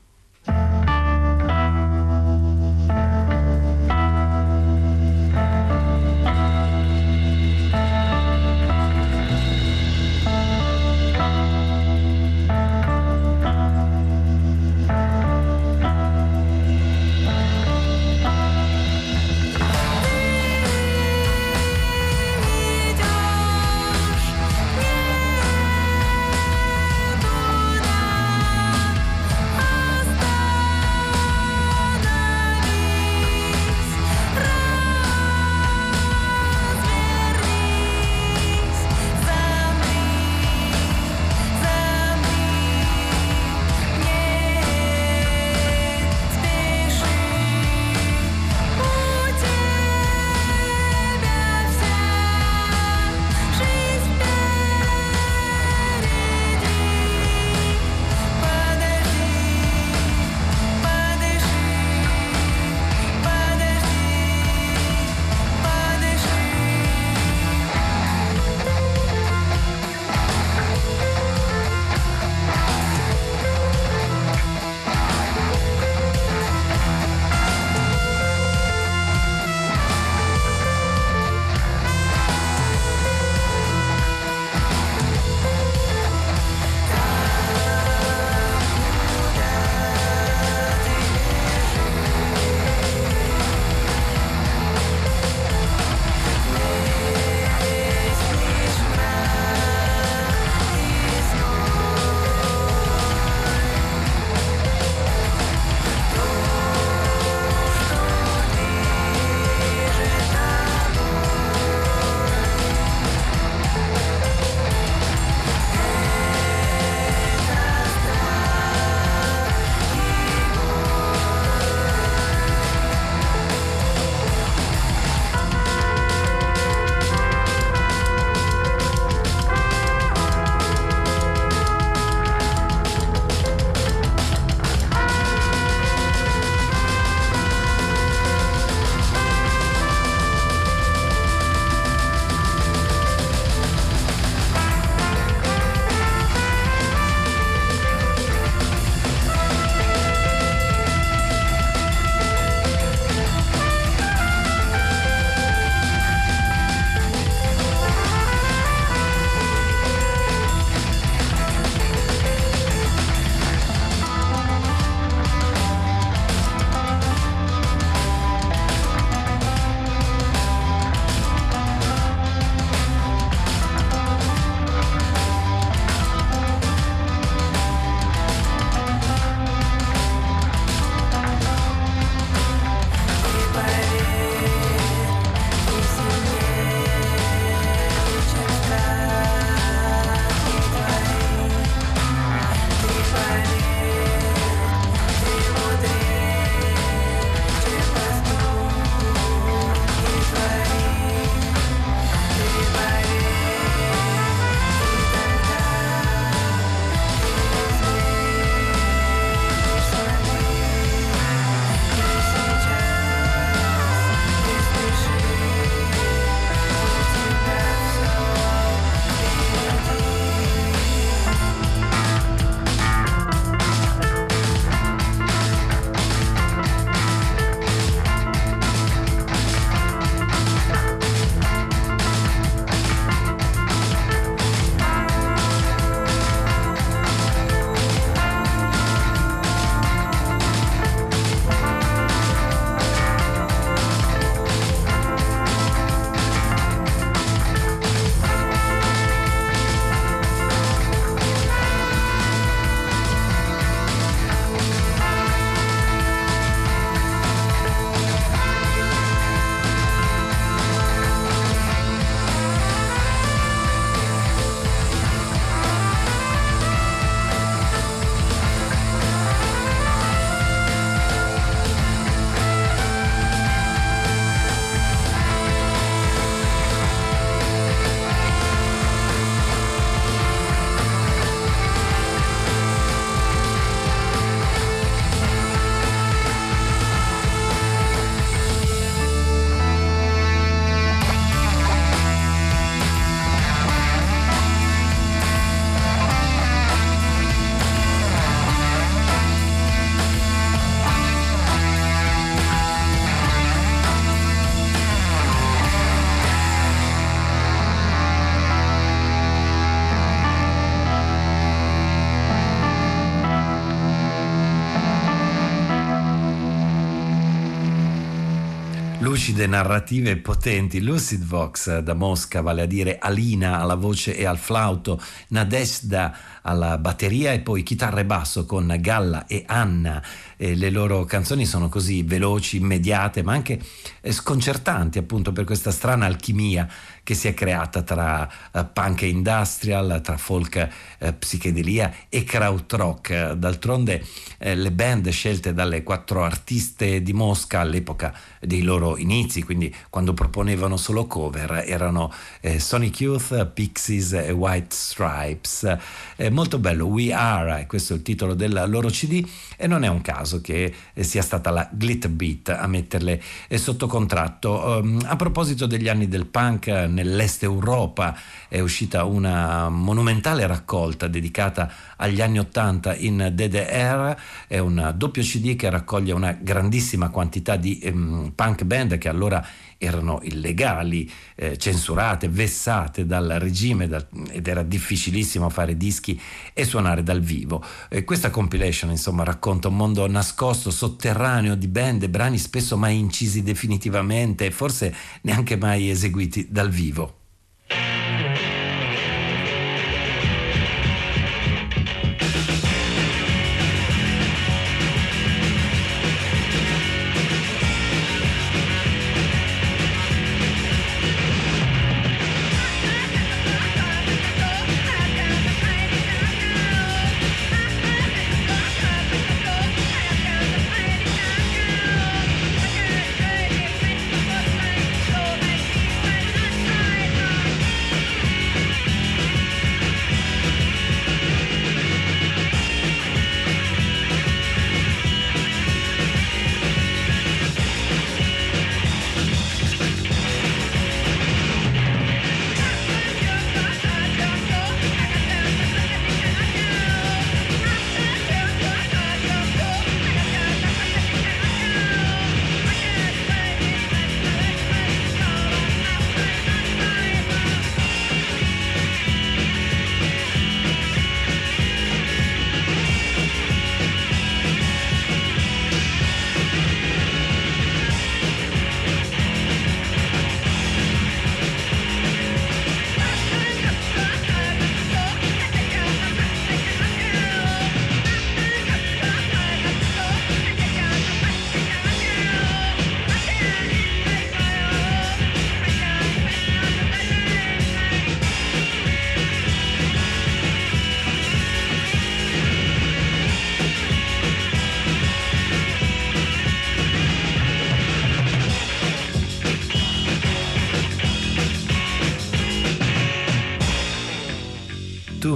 lucide, narrative e potenti. Lucid Vox da Mosca, vale a dire Alina alla voce e al flauto, Nadezhda alla batteria e poi chitarra e basso con Galla e Anna. E le loro canzoni sono così veloci, immediate, ma anche sconcertanti, appunto per questa strana alchimia che si è creata tra punk e industrial, tra folk, eh, psichedelia e krautrock. D'altronde eh, le band scelte dalle quattro artiste di Mosca all'epoca dei loro inizi, quindi quando proponevano solo cover, erano eh, Sonic Youth, Pixies e White Stripes. Eh, molto bello, We Are, questo è il titolo del loro C D, e non è un caso che sia stata la Glitter Beat a metterle sotto contratto. Um, a proposito degli anni del punk, nell'est Europa è uscita una monumentale raccolta dedicata agli anni ottanta in D D R, è un doppio C D che raccoglie una grandissima quantità di um, punk band che allora erano illegali, eh, censurate, vessate dal regime dal, ed era difficilissimo fare dischi e suonare dal vivo. Eh, questa compilation insomma racconta un mondo nascosto, sotterraneo di band e brani spesso mai incisi definitivamente e forse neanche mai eseguiti dal vivo.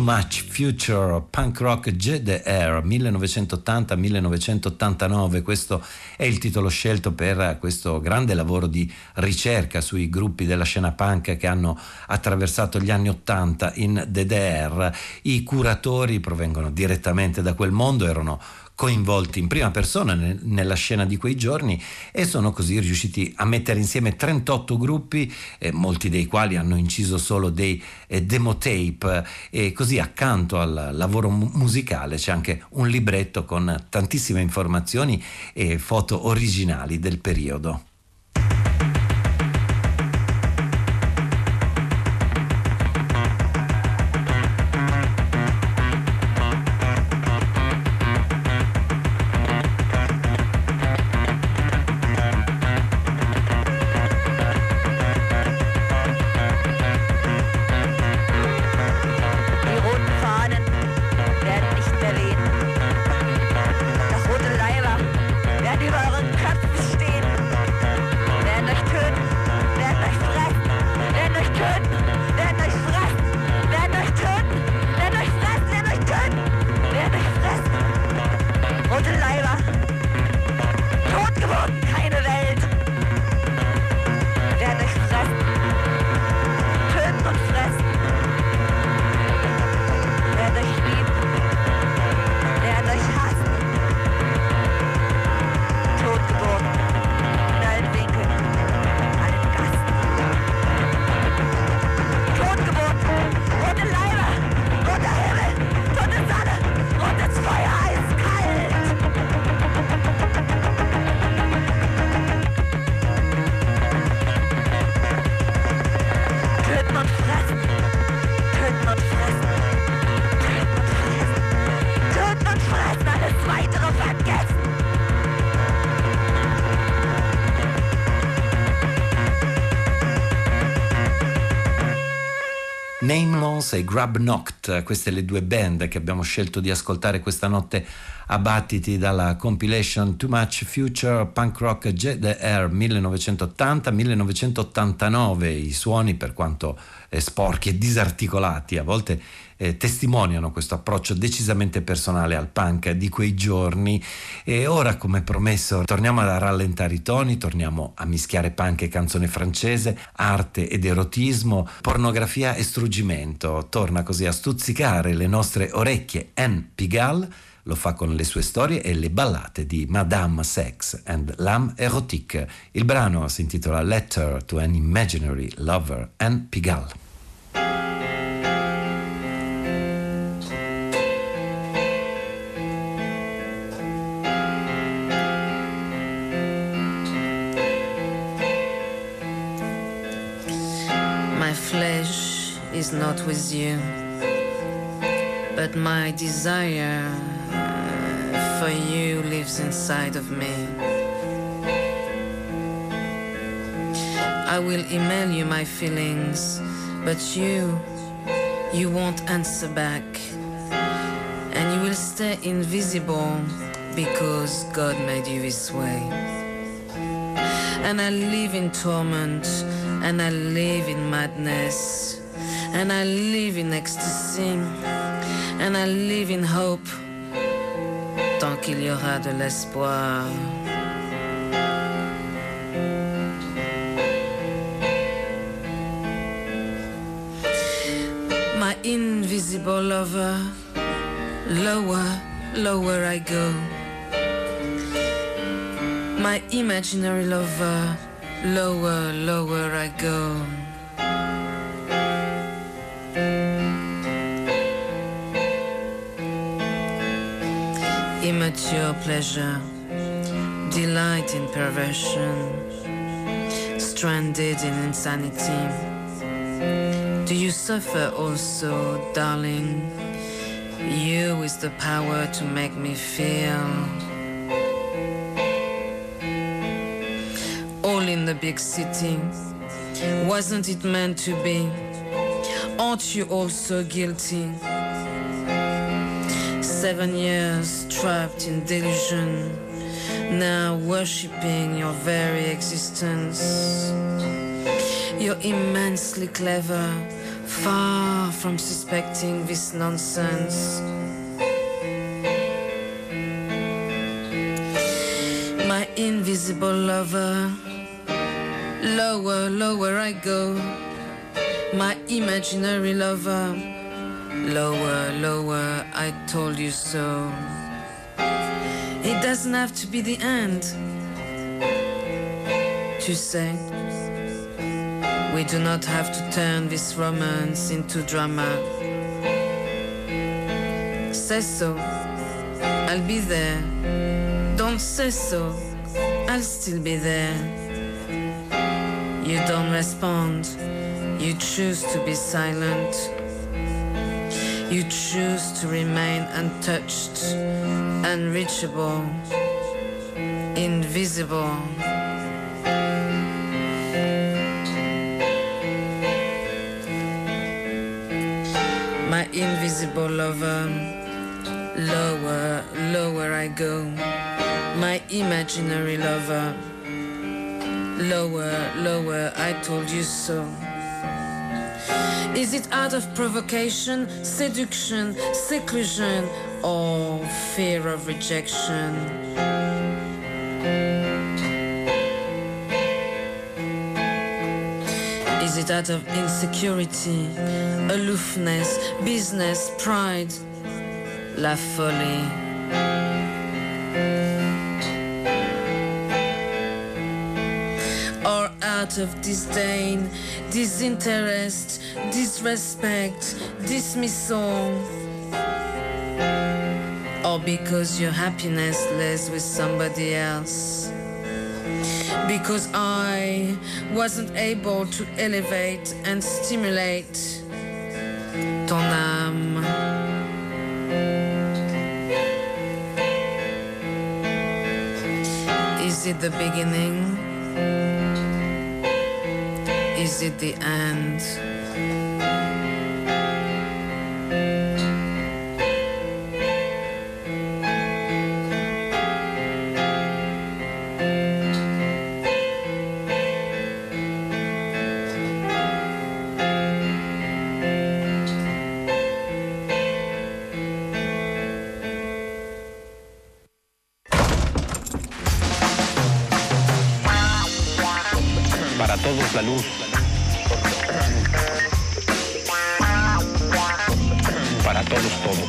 Much Future, Punk Rock G D R millenovecentottanta-millenovecentottantanove, questo è il titolo scelto per questo grande lavoro di ricerca sui gruppi della scena punk che hanno attraversato gli anni ottanta in D D R. I curatori provengono direttamente da quel mondo, erano coinvolti in prima persona nella scena di quei giorni e sono così riusciti a mettere insieme trentotto gruppi, eh, molti dei quali hanno inciso solo dei eh, demo tape, e così accanto al lavoro mu- musicale c'è anche un libretto con tantissime informazioni e foto originali del periodo. Stehen. Nameless e Grubnoct, queste le due band che abbiamo scelto di ascoltare questa notte a battiti dalla compilation Too Much Future Punk Rock Jet Air millenovecentottanta-millenovecentottantanove. I suoni, per quanto eh, sporchi e disarticolati, a volte eh, testimoniano questo approccio decisamente personale al punk di quei giorni. E ora, come promesso, torniamo a rallentare i toni, torniamo a mischiare punk e canzone francese, arte ed erotismo, pornografia e struggimento. Torna così a stuzzicare le nostre orecchie Anne Pigalle. Lo fa con le sue storie e le ballate di Madame Sex and L'Âme Érotique. Il brano si intitola Letter to an Imaginary Lover, Anne Pigalle. My flesh is not with you, but my desire for you lives inside of me. I will email you my feelings, but you, you won't answer back. And you will stay invisible because God made you this way. And I live in torment, and I live in madness, and I live in ecstasy, and I live in hope. Tant qu'il y aura de l'espoir. My invisible lover, lower, lower I go. My imaginary lover, lower, lower I go. Immature pleasure, delight in perversion, stranded in insanity. Do you suffer also, darling? You with the power to make me feel. All in the big city, wasn't it meant to be? Aren't you also guilty? Seven years trapped in delusion, now worshipping your very existence. You're immensely clever, far from suspecting this nonsense. My invisible lover, lower, lower I go. My imaginary lover, lower, lower, I told you so. It doesn't have to be the end. Tu sais, we do not have to turn this romance into drama. Say so, I'll be there. Don't say so, I'll still be there. You don't respond, you choose to be silent. You choose to remain untouched, unreachable, invisible. My invisible lover, lower, lower I go. My imaginary lover, lower, lower, I told you so. Is it out of provocation, seduction, seclusion, or fear of rejection? Is it out of insecurity, aloofness, business, pride, la folie? Or out of disdain, disinterest, disrespect, dismissal, or because your happiness lies with somebody else? Because I wasn't able to elevate and stimulate ton âme. Is it the beginning? Is it the end? todos la luz para todos todo.